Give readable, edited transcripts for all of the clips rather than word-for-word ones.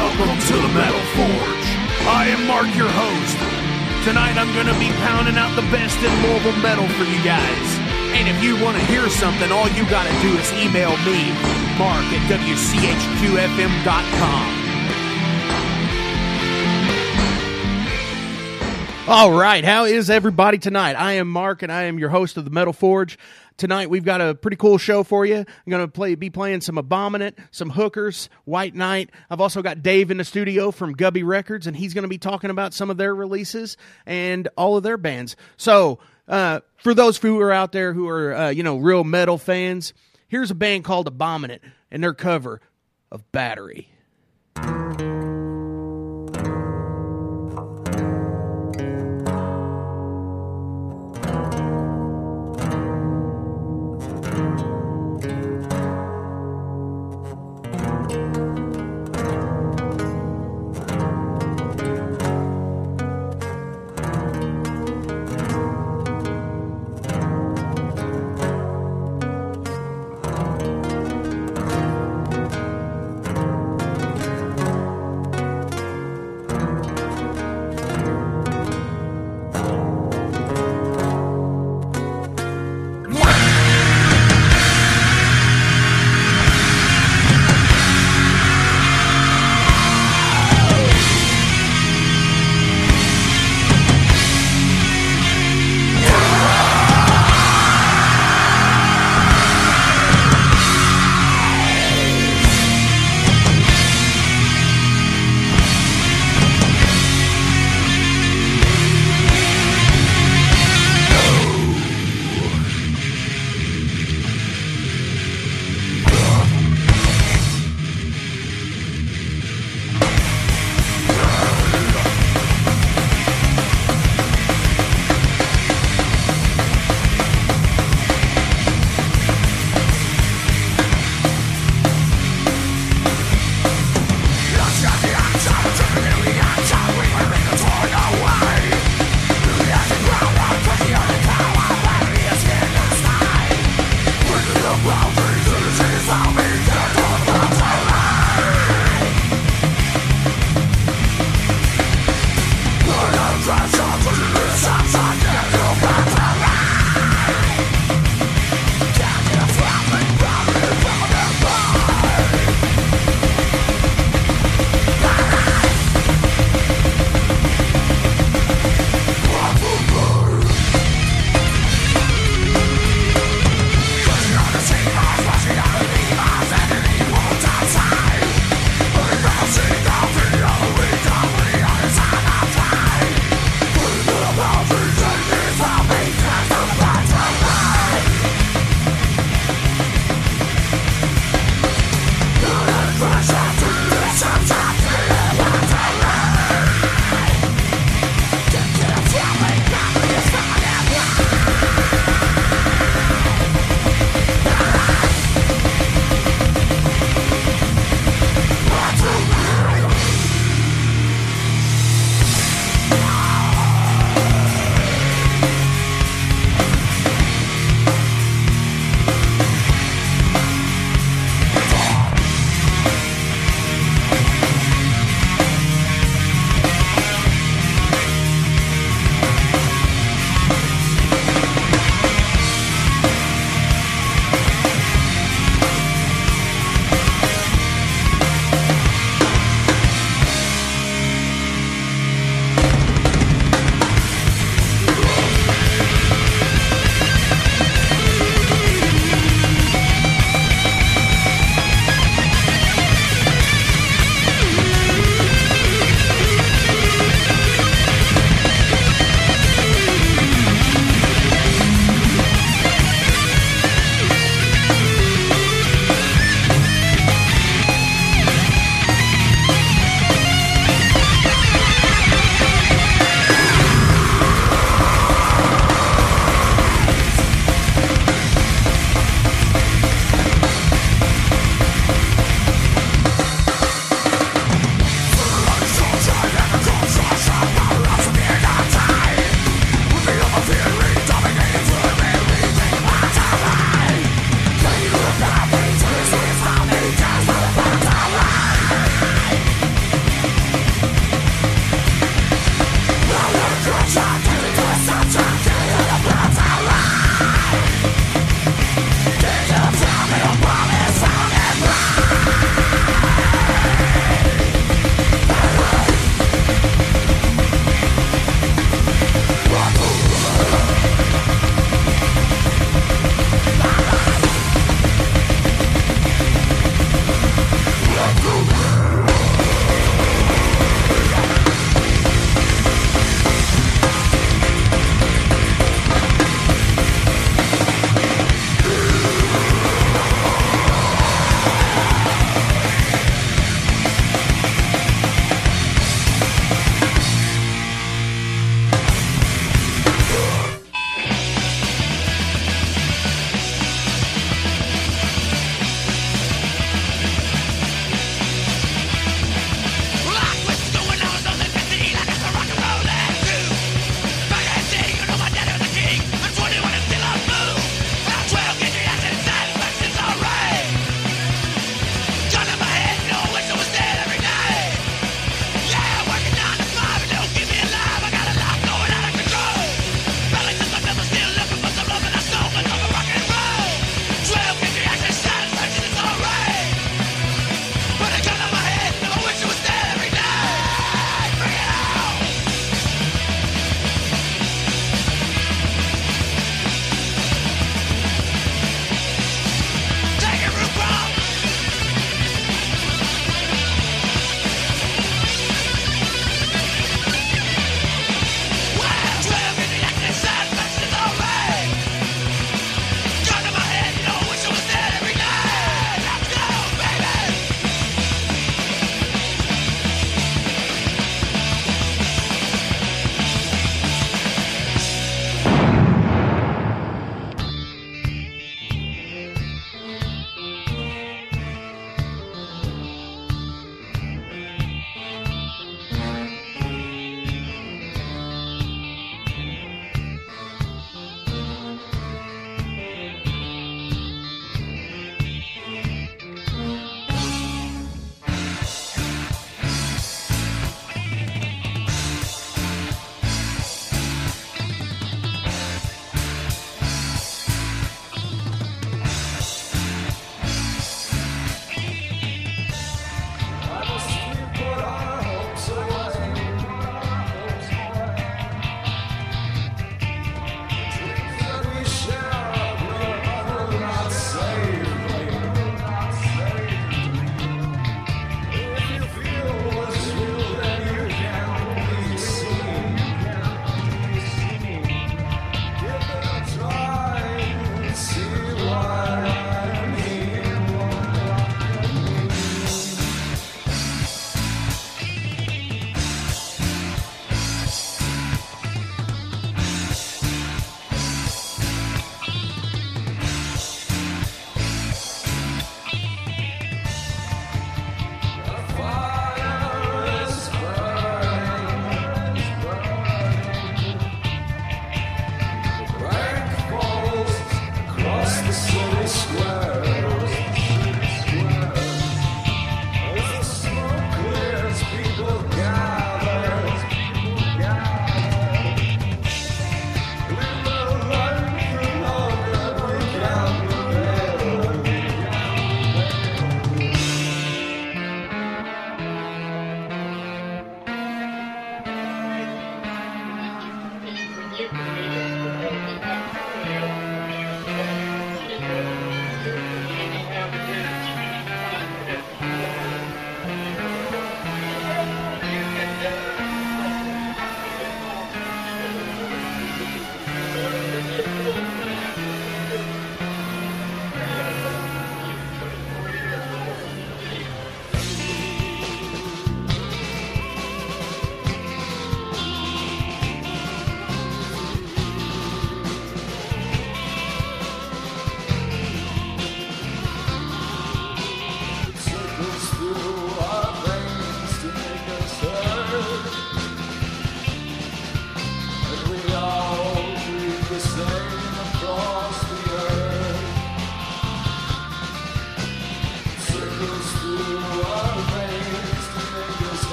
Welcome to the Metal Forge. I am Mark, your host. Tonight I'm going to be pounding out the best in mobile metal for you guys. And if you want to hear something, all you got to do is email me, Mark, at WCHQFM.com. All right, how is everybody tonight? I am Mark, and I am your host of the Metal Forge. Tonight, we've got a pretty cool show for you. I'm going to be playing some Abominant, some Hookers, White Knight. I've also got Dave in the studio from Gubbey Records, and he's going to be talking about some of their releases and all of their bands. So, for those who are out there who are, real metal fans, here's a band called Abominant and their cover of Battery.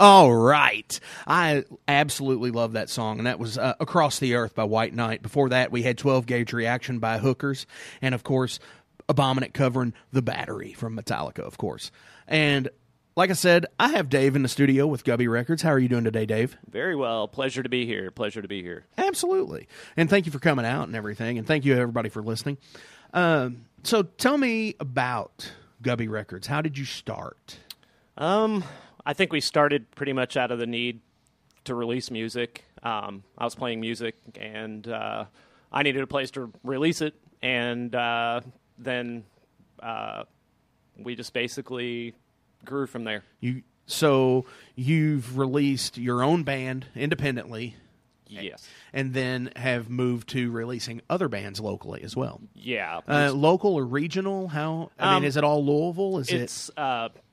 All right. I absolutely love that song, and that was Across the Earth by White Knight. Before that, we had 12-Gauge Reaction by Hookers, and, of course, Abominant covering The Battery from Metallica, of course. And like I said, I have Dave in the studio with Gubbey Records. How are you doing today, Dave? Very well. Pleasure to be here. Pleasure to be here. Absolutely. And thank you for coming out and everything, and thank you, everybody, for listening. So tell me about Gubbey Records. How did you start? I think we started pretty much out of the need to release music. I was playing music, and I needed a place to release it, and then we just basically grew from there. So you've released your own band independently. Yes. And then have moved to releasing other bands locally as well. Yeah. Local or regional? How? I mean, is it all Louisville? It's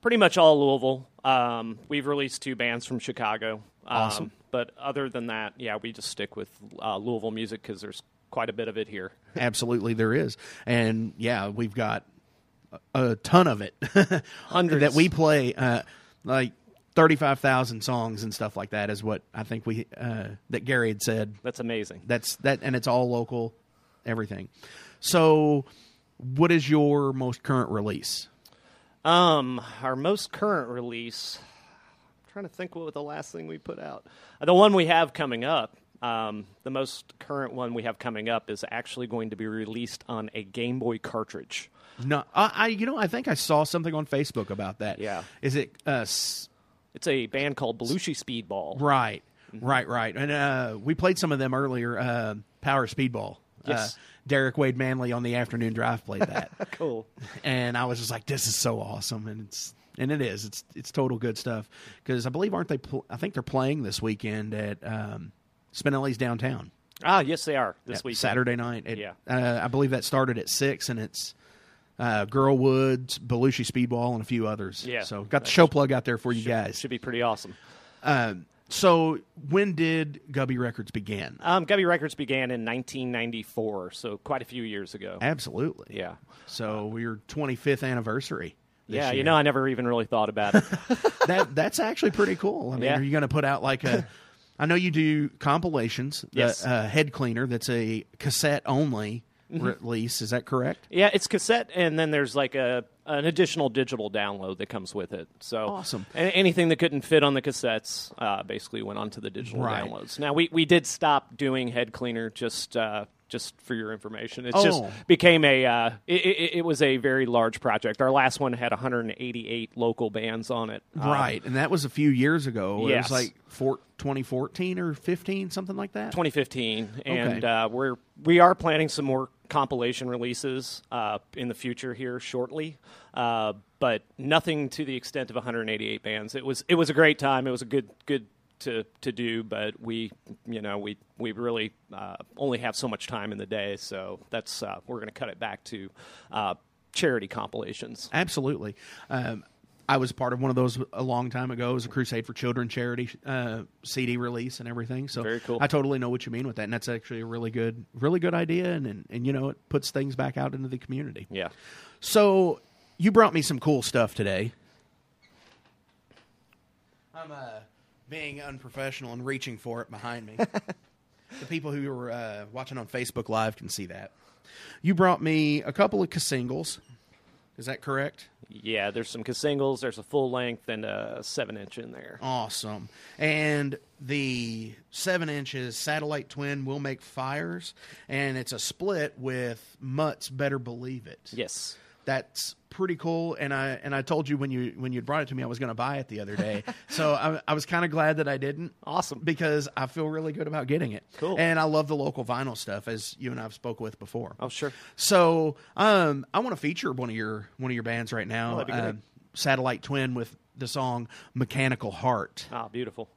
pretty much all Louisville. We've released two bands from Chicago. Awesome. But other than that, yeah, we just stick with Louisville music because there's quite a bit of it here. Absolutely, there is. And, yeah, we've got a ton of it. Hundreds. That we play, 35,000 songs and stuff like that is what I think we that Gary had said. That's amazing. And it's all local, everything. So, what is your most current release? Our most current release. I'm trying to think what the last thing we put out. The one we have coming up. The most current one we have coming up is actually going to be released on a Game Boy cartridge. No, I think I saw something on Facebook about that. Yeah, is it? It's a band called Belushi Speedball. Right. And we played some of them earlier, Power Speedball. Yes. Derek Wade Manley on the afternoon drive played that. Cool. And I was just like, this is so awesome. And it is. It's total good stuff. Because I believe, I think they're playing this weekend at Spinelli's Downtown. Ah, yes, they are this weekend. Saturday night. I believe that started at 6, and it's Girlwood, Belushi Speedball, and a few others. Yeah. So got the show plug out there for you guys. Should be pretty awesome. So when did Gubbey Records begin? Gubbey Records began in 1994, so quite a few years ago. Absolutely. Yeah. So your 25th anniversary this year. You know, I never even really thought about it. That's actually pretty cool. I mean, are you going to put out like a... I know you do compilations. Yes. Head Cleaner, that's a cassette only... Mm-hmm. Release, is that correct? Yeah, it's cassette, and then there's like an additional digital download that comes with it. So awesome! Anything that couldn't fit on the cassettes basically went onto the digital downloads. Now we did stop doing Head Cleaner just for your information. It just became a it was a very large project. Our last one had 188 local bands on it. Right, and that was a few years ago. Yes. It was like 2014 or 15, something like that? 2015, and we are planning some more compilation releases in the future here shortly, but nothing to the extent of 188 bands. It was a great time. It was a good to do, but we really only have so much time in the day, so that's we're going to cut it back to charity compilations. Absolutely. I was part of one of those a long time ago. It was a Crusade for Children charity CD release and everything. So very cool. I totally know what you mean with that, and that's actually a really good idea, and you know, it puts things back out into the community. Yeah. So you brought me some cool stuff today. I'm being unprofessional and reaching for it behind me. The people who are watching on Facebook Live can see that. You brought me a couple of singles. Is that correct? Yeah, there's some singles, there's a full length, and a 7-inch in there. Awesome. And the 7-inch is Satellite Twin, We'll Make Fires, and it's a split with Mutt's Better Believe It. Yes. That's pretty cool, and I told you when you brought it to me, I was going to buy it the other day. So I was kind of glad that I didn't. Awesome, because I feel really good about getting it. Cool, and I love the local vinyl stuff, as you and I've spoken with before. Oh, sure. So I want to feature one of your bands right now, that'd be great. Satellite Twin, with the song "Mechanical Heart." Ah, beautiful.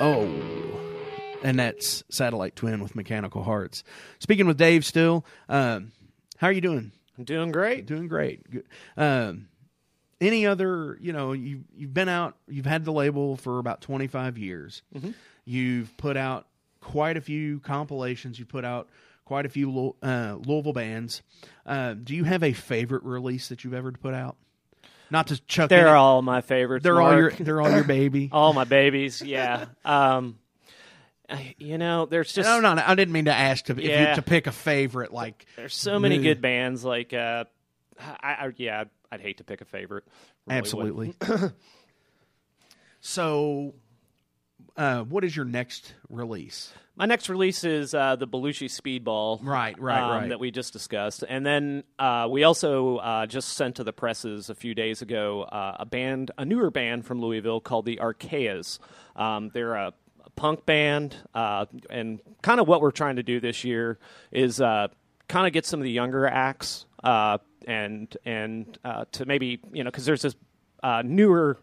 Oh, and that's Satellite Twin with Mechanical Hearts. Speaking with Dave Still, how are you doing? I'm doing great. Doing great. Any other, you know, you've been out, you've had the label for about 25 years. Mm-hmm. You've put out quite a few compilations. You've put out quite a few Louisville bands. Do you have a favorite release that you've ever put out? Not to chuck. They're all my favorites. They're all your baby. All my babies. Yeah. You know, there's just no. I didn't mean to ask to if you to pick a favorite. Like, there's so many good bands. Like, I'd hate to pick a favorite. Really absolutely. So, what is your next release? My next release is the Belushi Speedball, right, that we just discussed, and then we also just sent to the presses a few days ago a newer band from Louisville called the Archeas. They're a punk band, and kind of what we're trying to do this year is kind of get some of the younger acts, and to maybe, you know, because there's this newer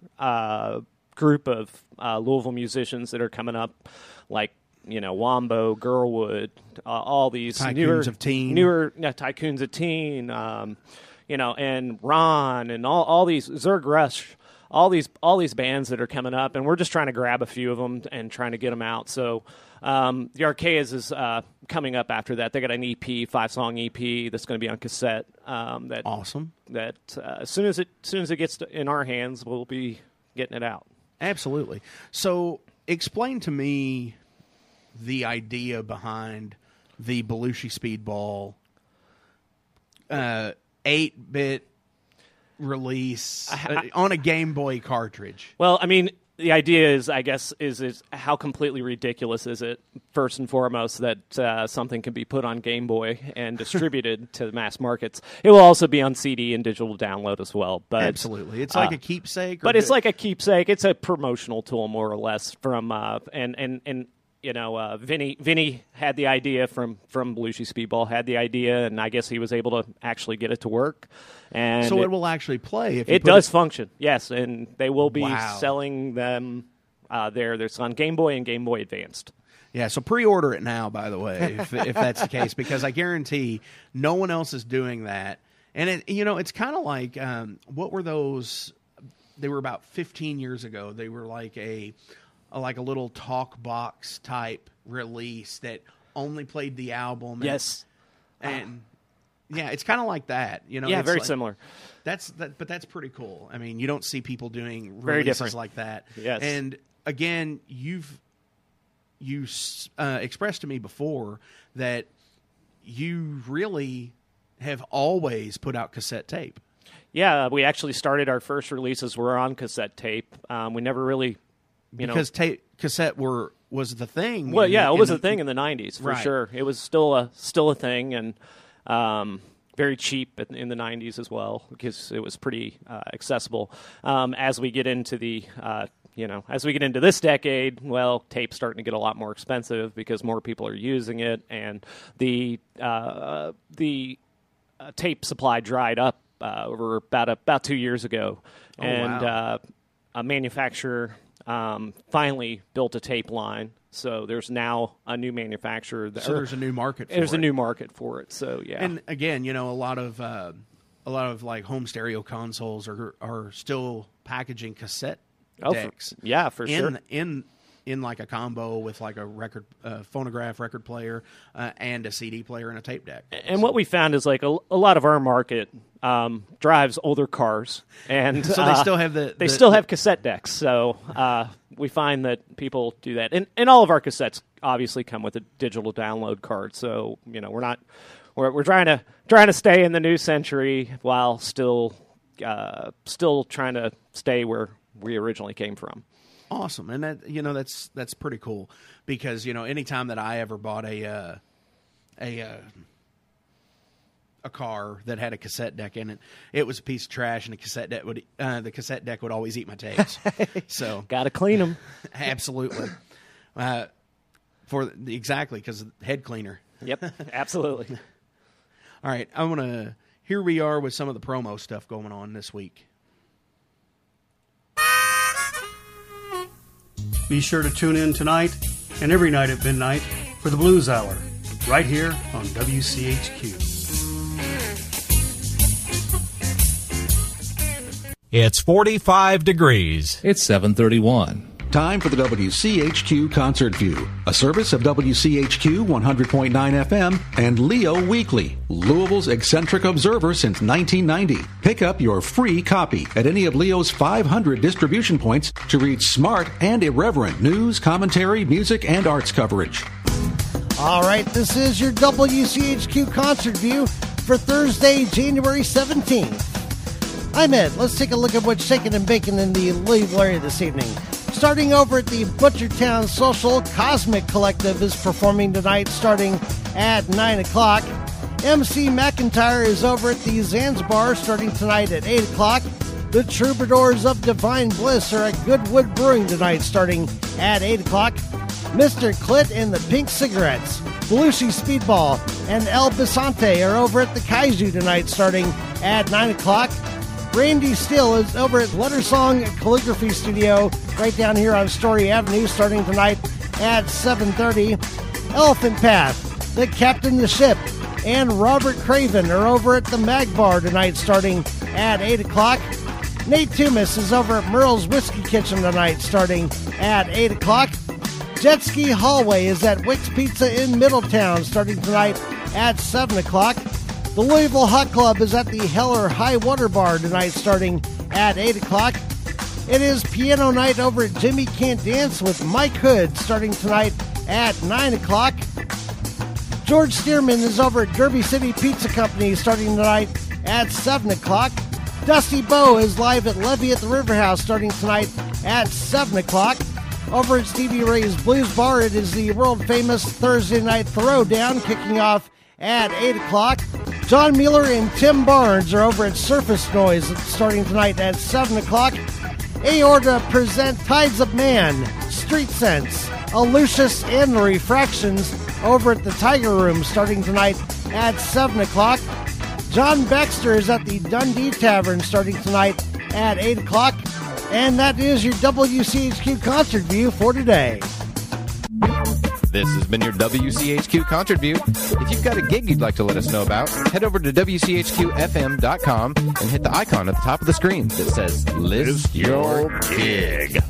group of Louisville musicians that are coming up, like, you know, Wombo, Girlwood, all these Tycoons of Teen, you know, and Ron, and all these Zerg Rush, all these bands that are coming up, and we're just trying to grab a few of them and trying to get them out. So the Archeas is coming up after that. They got an EP, 5-song EP that's going to be on cassette. That awesome. That as soon as it gets in our hands, we'll be getting it out. Absolutely. So explain to me the idea behind the Belushi Speedball 8-bit release on a Game Boy cartridge. Well, I mean, the idea is, I guess, is how completely ridiculous is it, first and foremost, that something can be put on Game Boy and distributed to the mass markets. It will also be on CD and digital download as well. But absolutely. It's like a keepsake. But it's like a keepsake. It's a promotional tool, more or less, from and you know, Vinny had the idea from Belushi Speedball, and I guess he was able to actually get it to work. And so it will actually play. If it does function, yes, and they will be selling them there. They're on Game Boy and Game Boy Advanced. Yeah, so pre-order it now, by the way, if that's the case, because I guarantee no one else is doing that. And, it, you know, it's kind of like, what were those? They were about 15 years ago. They were like a little talk box type release that only played the album. And, yes. And yeah, it's kind of like that, you know. Yeah, very similar. But that's pretty cool. I mean, you don't see people doing releases like that. Yes. And again, you expressed to me before that you really have always put out cassette tape. Yeah, we actually started our first releases were on cassette tape. We never really. Cassette was the thing. Well, it was a thing in the 90s, for sure. It was still a thing, and very cheap in the 90s as well, because it was pretty accessible. As we get into the, as we get into this decade, well, tape's starting to get a lot more expensive because more people are using it, and the tape supply dried up over about 2 years ago, and a manufacturer. Finally built a tape line, so there's now a new manufacturer. There's a new market for it. There's a new market for it, so yeah. And again, you know, a lot of like home stereo consoles are still packaging cassette decks. For sure. In like a combo with like a record phonograph record player and a CD player and a tape deck. And what we found is like a lot of our market drives older cars, and so they still have have cassette decks. So we find that people do that, and all of our cassettes obviously come with a digital download card. So you know we're trying to stay in the new century while still trying to stay where we originally came from. Awesome, and that, you know, that's pretty cool because, you know, anytime that I ever bought a car that had a cassette deck in it, it was a piece of trash, and the cassette deck would always eat my tapes. So gotta clean them. Absolutely, because head cleaner. Yep, absolutely. All right, here we are with some of the promo stuff going on this week. Be sure to tune in tonight and every night at midnight for the Blues Hour, right here on WCHQ. It's 45 degrees. It's 7:31. Time for the WCHQ Concert View, a service of WCHQ 100.9 FM and Leo Weekly, Louisville's eccentric observer since 1990. Pick up your free copy at any of Leo's 500 distribution points to read smart and irreverent news, commentary, music, and arts coverage. All right, this is your WCHQ Concert View for Thursday, January 17th. I'm Ed. Let's take a look at what's shaking and baking in the Louisville area this evening. Starting over at the Butchertown Social, Cosmic Collective is performing tonight starting at 9 o'clock. MC McIntyre is over at the Zanz Bar starting tonight at 8 o'clock. The Troubadours of Divine Bliss are at Goodwood Brewing tonight starting at 8 o'clock. Mr. Clit and the Pink Cigarettes, Belushi Speedball, and El Bisante are over at the Kaiju tonight starting at 9 o'clock. Randy Steele is over at Lettersong Calligraphy Studio right down here on Story Avenue starting tonight at 7:30. Elephant Path, The Captain the Ship, and Robert Craven are over at the Mag Bar tonight starting at 8 o'clock. Nate Tumas is over at Merle's Whiskey Kitchen tonight starting at 8 o'clock. Jet Ski Hallway is at Wick's Pizza in Middletown starting tonight at 7 o'clock. The Louisville Hot Club is at the Heller High Water Bar tonight starting at 8 o'clock. It is piano night over at Jimmy Can't Dance with Mike Hood starting tonight at 9 o'clock. George Stearman is over at Derby City Pizza Company starting tonight at 7 o'clock. Dusty Bowe is live at Levy at the River House starting tonight at 7 o'clock. Over at Stevie Ray's Blues Bar, it is the world-famous Thursday Night Throwdown kicking off at 8 o'clock. John Mueller and Tim Barnes are over at Surface Noise starting tonight at 7 o'clock. Aorta present Tides of Man, Street Sense, Alucius, and the Refractions over at the Tiger Room starting tonight at 7 o'clock. John Baxter is at the Dundee Tavern starting tonight at 8 o'clock. And that is your WCHQ Concert View for today. This has been your WCHQ Concert View. If you've got a gig you'd like to let us know about, head over to WCHQFM.com and hit the icon at the top of the screen that says, List Your Gig.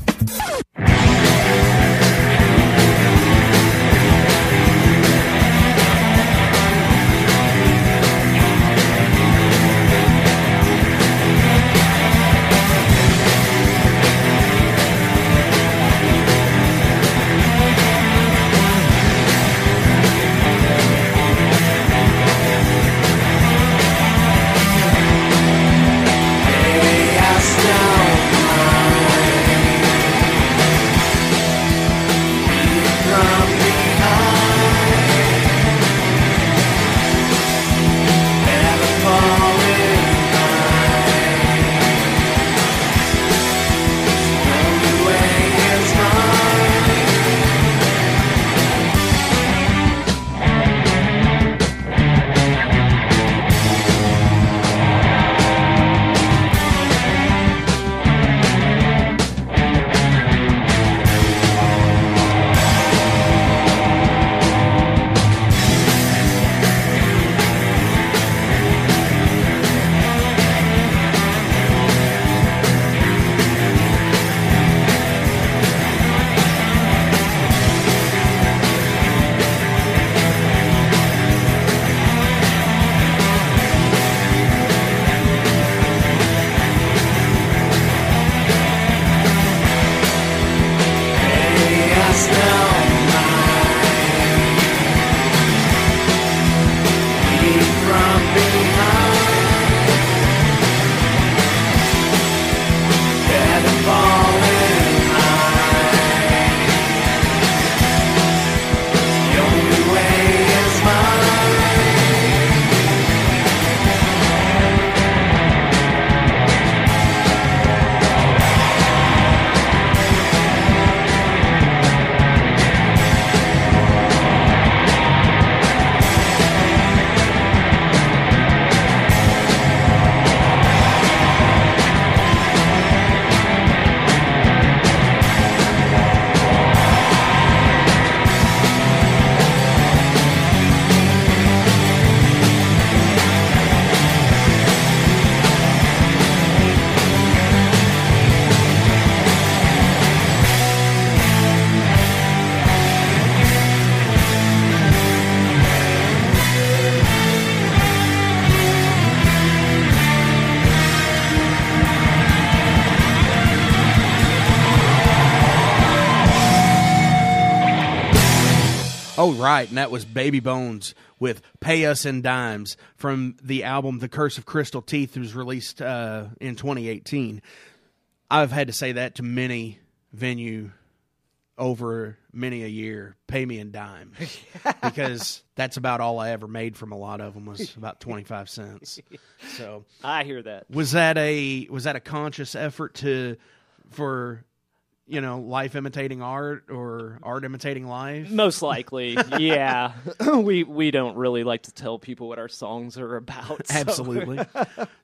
Oh, right, and that was Baby Bones with Pay Us in Dimes from the album The Curse of Crystal Teeth, was released in 2018. I've had to say that to many venue over many a year, pay me in dime, because that's about all I ever made from a lot of them was about 25 cents. So I hear that. Was that a conscious effort for you know, life imitating art or art imitating life? Most likely, yeah. We don't really like to tell people what our songs are about. So. Absolutely.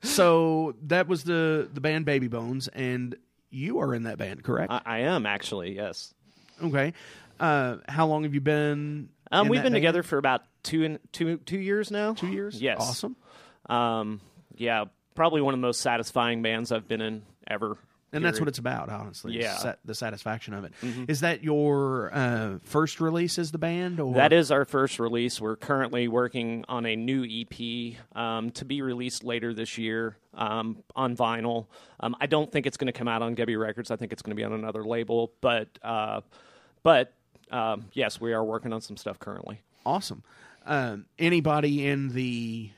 So that was the band Baby Bones, and you are in that band, correct? I am, actually, yes. Okay. How long have you been in We've been band? Together for about two years now. 2 years? Yes. Awesome. Yeah, probably one of the most satisfying bands I've been in ever. And that's what it's about, honestly. Yeah. The satisfaction of it. Mm-hmm. Is that your first release as the band? Or? That is our first release. We're currently working on a new EP to be released later this year on vinyl. I don't think it's going to come out on Gubbey Records. I think it's going to be on another label. But yes, we are working on some stuff currently. Awesome. Anybody in the...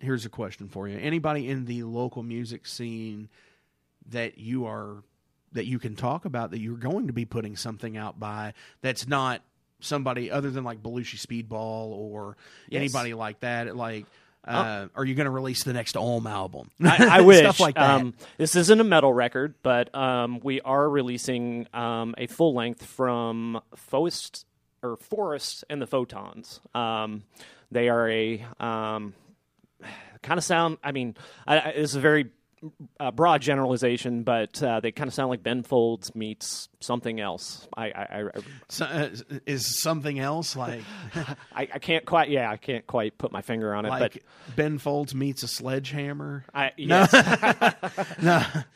Here's a question for you. Anybody in the local music scene... that you can talk about that you're going to be putting something out by that's not somebody other than like Belushi Speedball or yes. anybody like that? Like, are you going to release the next Ulm album? I wish. Stuff like that. This isn't a metal record, but we are releasing a full length from Forest and the Photons. They are a kind of sound. I mean, it's a very broad generalization, but they kind of sound like Ben Folds meets something else. Is something else like I can't quite. Yeah, I can't quite put my finger on it. Like but Ben Folds meets a sledgehammer. No. But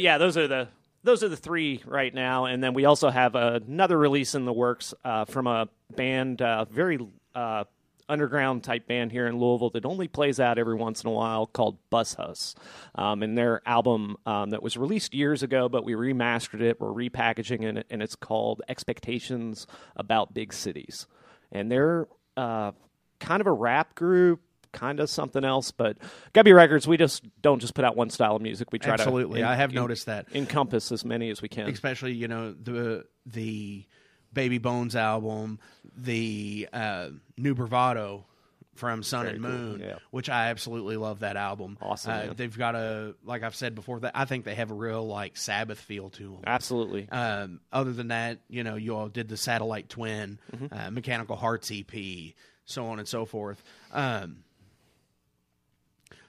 yeah, those are the three right now, and then we also have another release in the works from a band, very. Underground type band here in Louisville that only plays out every once in a while called Bus Hus. And their album that was released years ago, but we remastered it, we're repackaging it, and it's called Expectations About Big Cities. And they're kind of a rap group, kind of something else, but Gubbey Records, we don't just put out one style of music. We try Absolutely. To... Absolutely, I have noticed that. Encompass as many as we can. Especially, you know, the Baby Bones album, the New Bravado from Sun Very and Moon, cool. yeah. which I absolutely love that album. Awesome. They've got like I've said before, I think they have a real like Sabbath feel to them. Absolutely. Other than that, you know, you all did the Satellite Twin, mm-hmm. Mechanical Hearts EP, so on and so forth.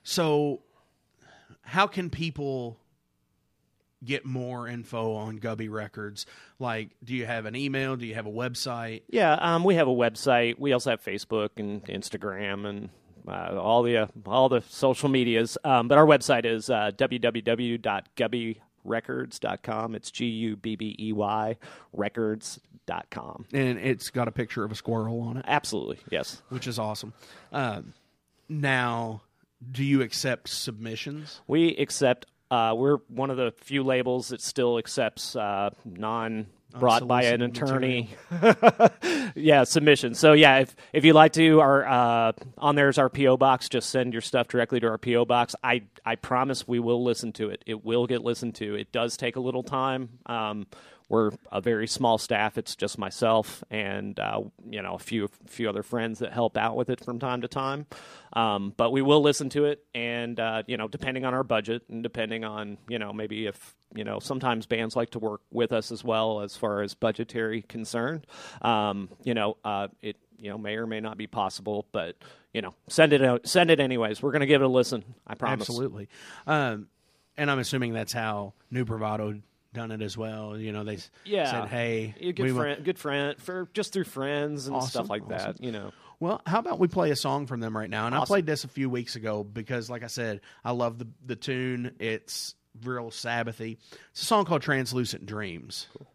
So how can people... get more info on Gubbey Records? Like, do you have an email? Do you have a website? Yeah, we have a website. We also have Facebook and Instagram and all the social medias. But our website is www.gubbeyrecords.com. It's Gubbey records.com. And it's got a picture of a squirrel on it? Absolutely, yes. Which is awesome. Now, do you accept submissions? We accept we're one of the few labels that still accepts non-brought by an attorney submission. So, yeah, if you'd like to, our on there's our P.O. Box. Just send your stuff directly to our P.O. Box. I promise we will listen to it. It will get listened to. It does take a little time. We're a very small staff. It's just myself and you know, a few other friends that help out with it from time to time. But we will listen to it, and you know, depending on our budget and depending on, you know, maybe if, you know, sometimes bands like to work with us as well as far as budgetary concern. You know, it you know may or may not be possible, but you know, send it anyways. We're gonna give it a listen. I promise. Absolutely. And I'm assuming that's how New Bravado done it as well. You know, they said, hey, just through friends and awesome, stuff like awesome. That, you know. Well, how about we play a song from them right now? And awesome. I played this a few weeks ago because, like I said, I love the tune. It's real Sabbathy. It's a song called Translucent Dreams. Cool.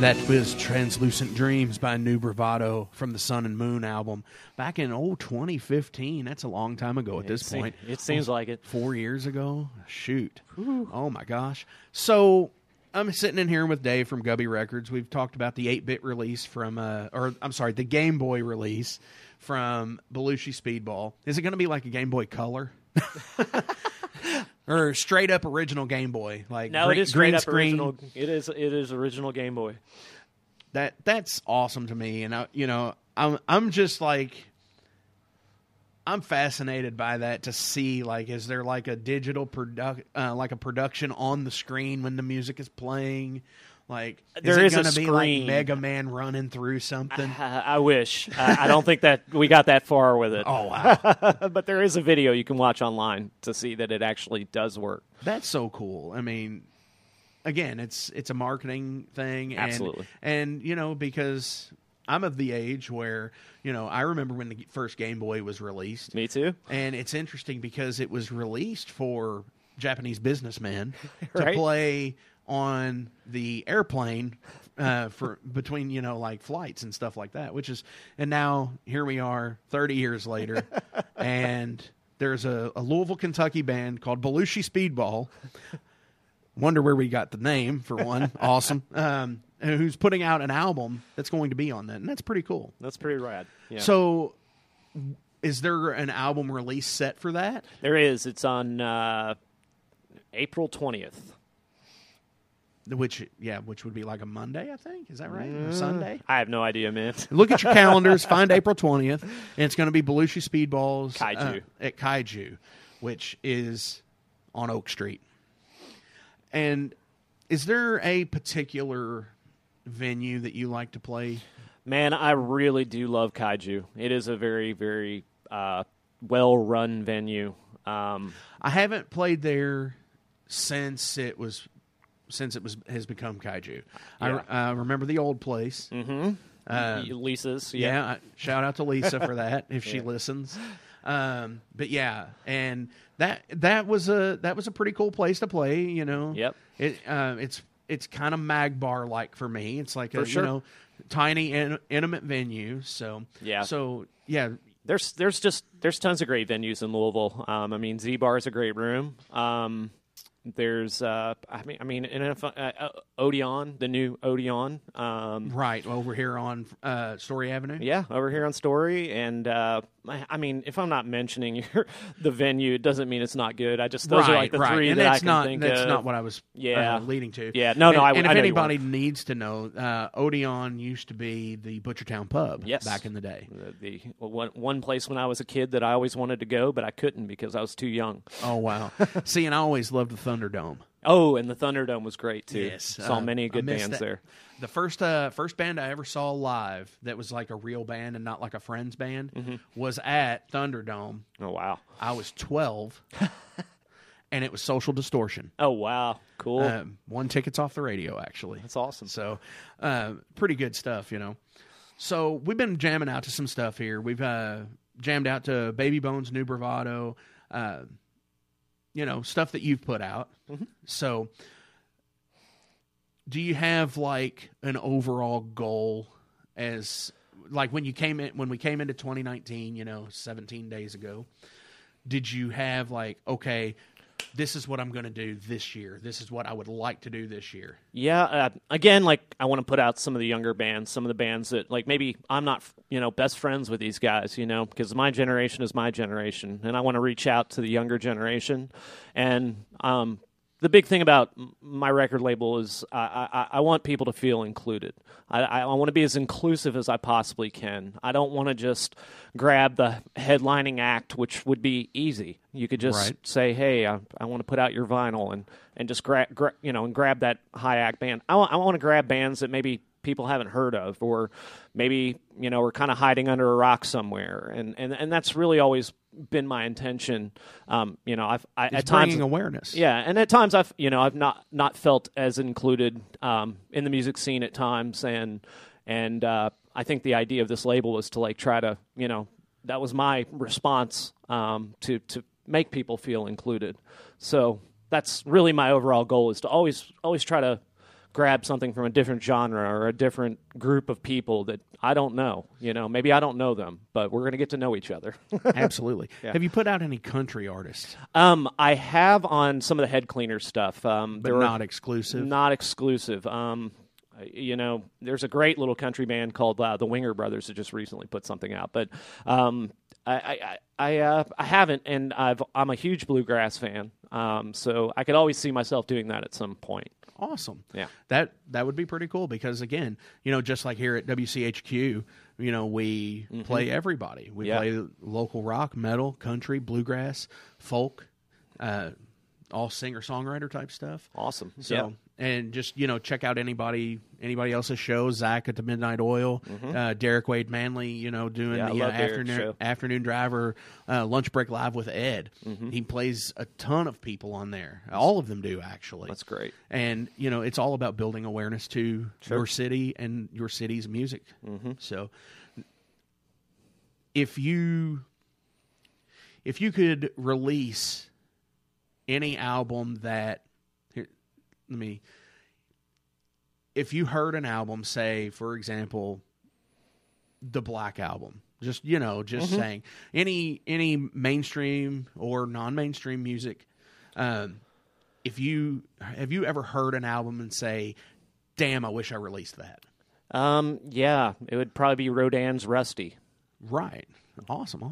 That was Translucent Dreams by New Bravado from the Sun and Moon album back in 2015. That's a long time ago at this point. It seems like it. 4 years ago? Shoot. Ooh. Oh, my gosh. So I'm sitting in here with Dave from Gubbey Records. We've talked about the 8-bit release from, the Game Boy release from Belushi Speedball. Is it going to be like a Game Boy Color? Or straight up original Game Boy, it is straight up screen. Original. It is original Game Boy. That's awesome to me, and I'm just I'm fascinated by that to see is there a digital a production on the screen when the music is playing. Is it going to be Mega Man running through something? I wish. I don't think that we got that far with it. Oh, wow. But there is a video you can watch online to see that it actually does work. That's so cool. I mean, again, it's a marketing thing. Absolutely. And because I'm of the age where, I remember when the first Game Boy was released. Me too. And it's interesting because it was released for Japanese businessmen to play on the airplane for between flights and stuff like that, and now here we are 30 years later and there's a Louisville, Kentucky band called Belushi Speedball. Wonder where we got the name for one. Awesome. Who's putting out an album that's going to be on that, and that's pretty cool. That's pretty rad. Yeah. So is there an album release set for that? There is. It's on April 20th. Which would be like a Monday, I think. Is that right? Or Sunday? I have no idea, man. Look at your calendars. Find April 20th. And it's going to be Belushi Speedballs Kaiju. At Kaiju, which is on Oak Street. And is there a particular venue that you like to play? Man, I really do love Kaiju. It is a very, very well-run venue. I haven't played there since it has become Kaiju. Yeah. I remember the old place. Mm-hmm. Lisa's. Yeah. Shout out to Lisa for that if she listens. But yeah, and that was a pretty cool place to play. You know. Yep. It's kind of Mag Bar like for me. It's like tiny intimate venue. So yeah. There's tons of great venues in Louisville. I mean, Z Bar is a great room. There's Odeon, the new Odeon. Right, over here on Story Avenue. Yeah, over here on Story. And, if I'm not mentioning the venue, it doesn't mean it's not good. I just, those are like the three and that I can think of. That's not what I was leading to. Yeah, I if anybody needs to know, Odeon used to be the Butchertown Pub back in the day. The one place when I was a kid that I always wanted to go, but I couldn't because I was too young. Oh, wow. See, and I always loved the Thunderdome. Oh, and the Thunderdome was great too. Yes, saw many good bands there. The first band I ever saw live that was like a real band and not like a friend's band was at Thunderdome. Oh wow! I was 12, and it was Social Distortion. Oh wow, cool! Won tickets off the radio actually. That's awesome. So, pretty good stuff, you know. So we've been jamming out to some stuff here. We've jammed out to Baby Bones, New Bravado. Stuff that you've put out. Mm-hmm. So do you have like an overall goal as like when we came into 2019, 17 days ago, did you have like, okay, this is what I'm going to do this year. This is what I would like to do this year. Yeah. Again, like I want to put out some of the younger bands, some of the bands that like maybe I'm not, best friends with these guys, because my generation is my generation and I want to reach out to the younger generation. And, the big thing about my record label is I want people to feel included. I want to be as inclusive as I possibly can. I don't want to just grab the headlining act, which would be easy. You could just say, "Hey, I want to put out your vinyl," and just grab that high act band. I want to grab bands that maybe people haven't heard of, or maybe are kind of hiding under a rock somewhere. And that's really always been my intention. At times bringing awareness. Yeah, and at times I've not felt as included in the music scene at times, and I think the idea of this label was to like try to that was my response to make people feel included. So that's really my overall goal is to always try to grab something from a different genre or a different group of people that I don't know. Maybe I don't know them, but we're going to get to know each other. Absolutely. Yeah. Have you put out any country artists? I have on some of the Head Cleaner stuff. But not exclusive? Not exclusive. There's a great little country band called the Winger Brothers that just recently put something out. But I haven't, and I'm a huge bluegrass fan. So I could always see myself doing that at some point. Awesome. Yeah. That would be pretty cool because again, just like here at WCHQ, we play everybody. We play local rock, metal, country, bluegrass, folk, all singer-songwriter type stuff. Awesome. So and just, check out anybody else's show, Zach at the Midnight Oil, Derek Wade Manley, doing the afternoon drive or Lunch Break Live with Ed. Mm-hmm. He plays a ton of people on there. All of them do, actually. That's great. And, it's all about building awareness to your city and your city's music. Mm-hmm. So if you could release any album that... if you heard an album, say, for example, the Black Album, saying any mainstream or non-mainstream music, have you ever heard an album and say, damn, I wish I released that? Yeah, it would probably be Rodan's Rusty. Right. Awesome.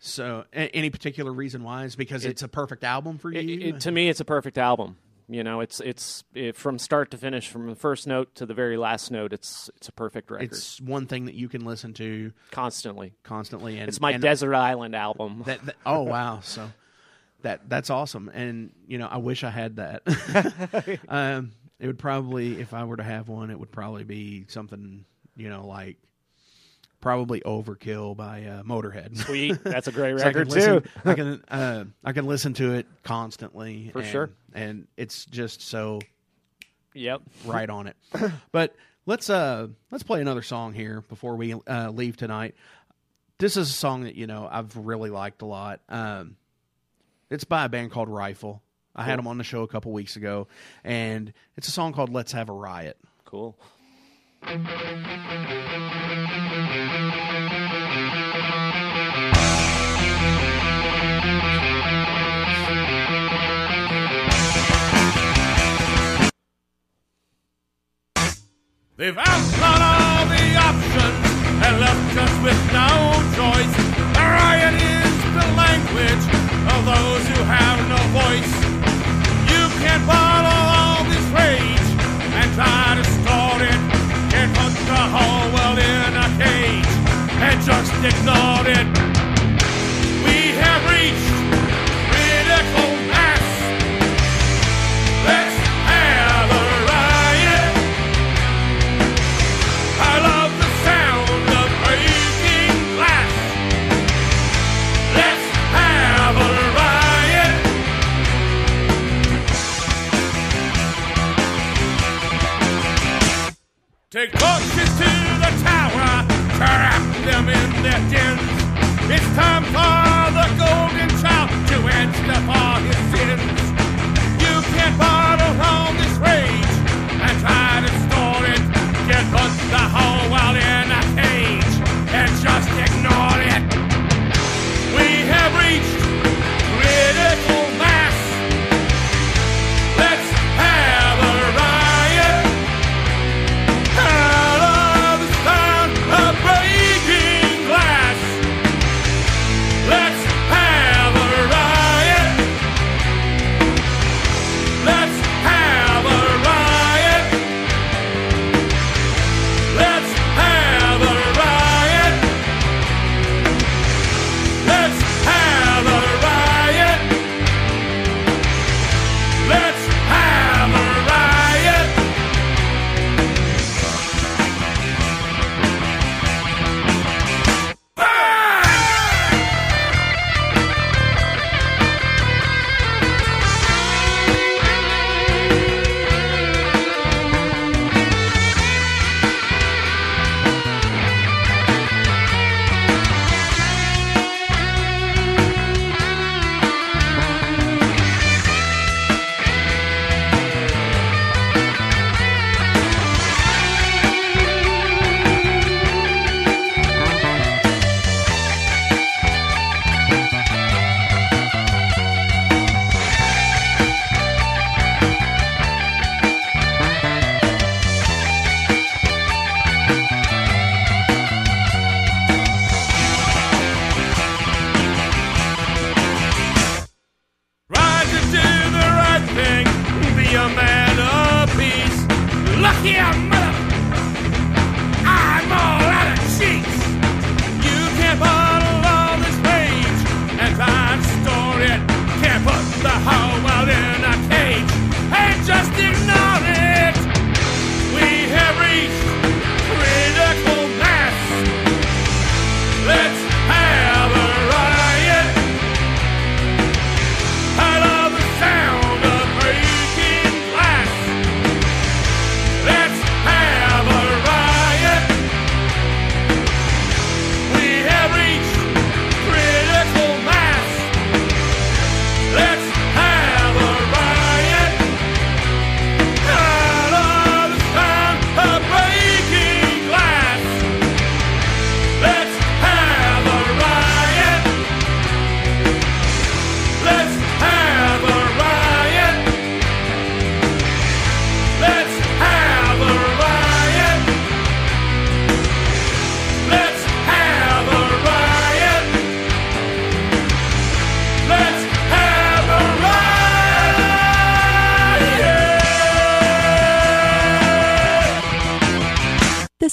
So any particular reason why? Is because it's a perfect album for you? To me, it's a perfect album. You know, it's from start to finish, from the first note to the very last note. It's a perfect record. It's one thing that you can listen to constantly. And it's my Desert Island album. Oh wow! So that's awesome. And you know, I wish I had that. It would probably, if I were to have one, it would probably be something, you know, like probably Overkill by Motorhead. Sweet, that's a great record too. I can listen to it constantly for sure, and it's just so right on it. But let's play another song here before we leave tonight. This is a song that, you know, I've really liked a lot. It's by a band called Rifle. I had them on the show a couple weeks ago, and it's a song called "Let's Have a Riot." Cool. They've outlawed all the options and left us with no choice. The riot is the language of those who have no voice. You can bottle all this rage and try to start it. It puts the whole world in a cage and just ignored it. We have reached critical mass. Let's have a riot. I love the sound of breaking glass. Let's have a riot. Take torches to the tower, trap them in their dens.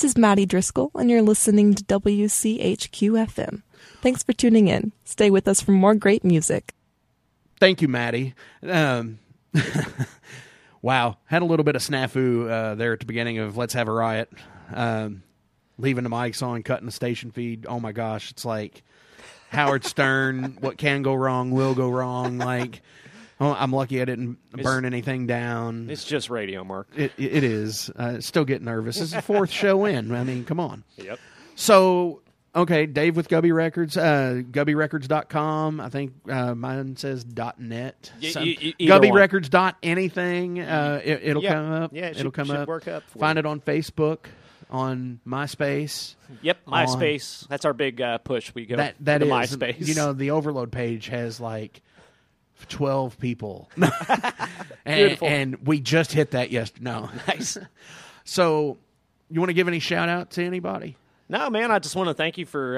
This is Maddie Driscoll, and you're listening to WCHQ-FM. Thanks for tuning in. Stay with us for more great music. Thank you, Maddie. Wow. Had a little bit of snafu there at the beginning of Let's Have a Riot. Leaving the mics on, cutting the station feed. Oh, my gosh. It's like Howard Stern, what can go wrong will go wrong. Like, oh, I'm lucky I didn't burn anything down. It's just radio, Mark. It is. Still get nervous. It's the fourth show in. I mean, come on. Yep. So, okay, Dave with Gubbey Records, gubbeyrecords.com. I think mine says .net. Gubbeyrecords.anything. It'll come up. Yeah, it'll come up. Work up for Find you. It on Facebook. On MySpace. Yep, MySpace. That's our big push. We go that to is, MySpace. You know, the Overload page has like 12 people. and we just hit that yesterday. No. Nice. So you want to give any shout-out to anybody? No, man. I just want to thank you for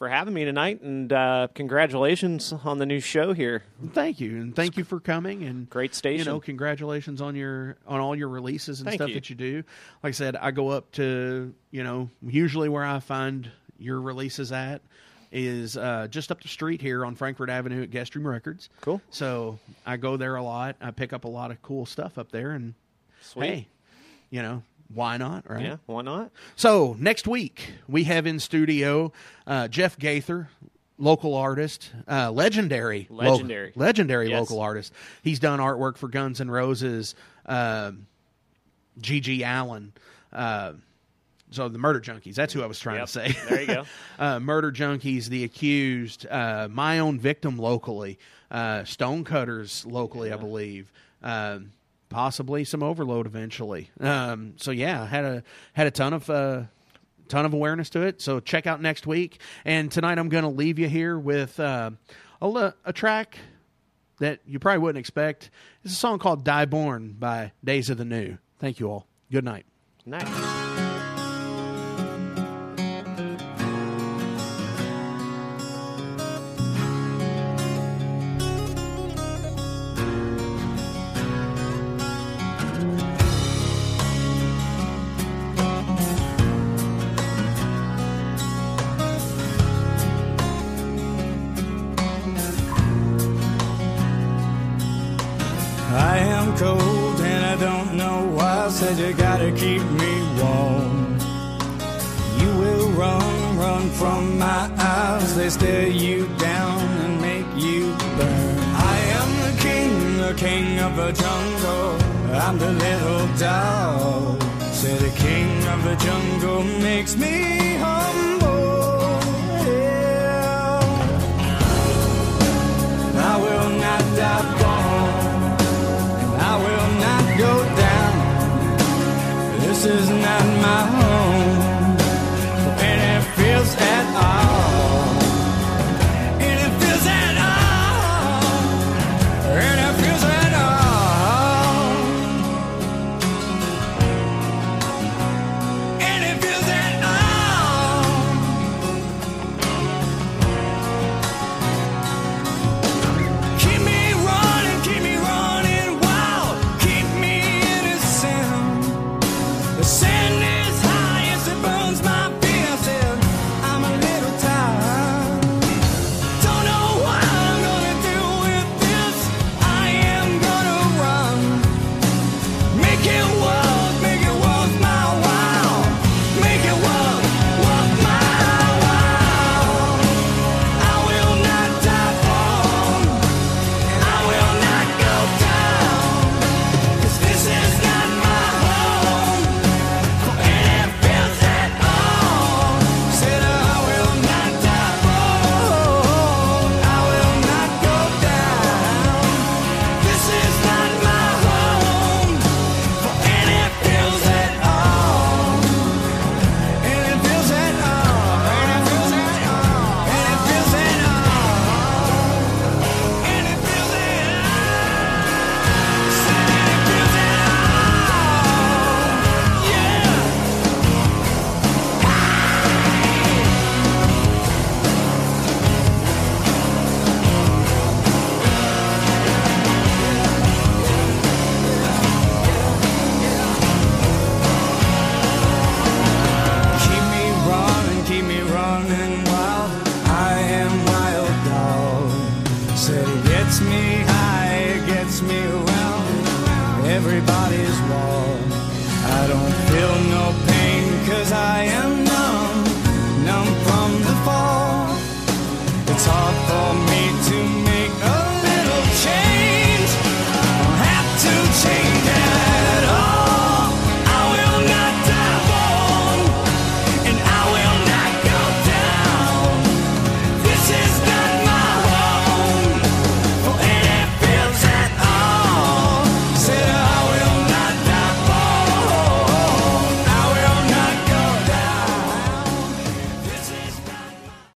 having me tonight, and congratulations on the new show here. Thank you, and thank you for coming. And great station. You know, congratulations on all your releases and stuff that you do. Like I said, I go up to, you know, usually where I find your releases at is just up the street here on Frankfort Avenue at Guest Room Records. Cool. So I go there a lot. I pick up a lot of cool stuff up there, and sweet. Hey, you know. Why not, right? Yeah, why not? So, next week, we have in studio Jeff Gaither, local artist, legendary local artist. He's done artwork for Guns N' Roses, G.G. Allen, so the Murder Junkies. That's who I was trying to say. There you go. Murder Junkies, The Accused, My Own Victim locally, Stonecutters locally, I believe, possibly some Overload eventually. So yeah, had a ton of awareness to it. So check out next week. And tonight I'm going to leave you here with a track that you probably wouldn't expect. It's a song called Die Born by Days of the New. Thank you all. Good night. Nice. You gotta keep me warm. You will run from my eyes. They stare you down and make you burn. I am the king of the jungle. I'm the little dog. Say the king of the jungle makes me humble. Yeah. I will not die born, and I will not go down. This is not my home, and it feels at all, and it feels at all, and it feels at all, and it feels at all, everybody's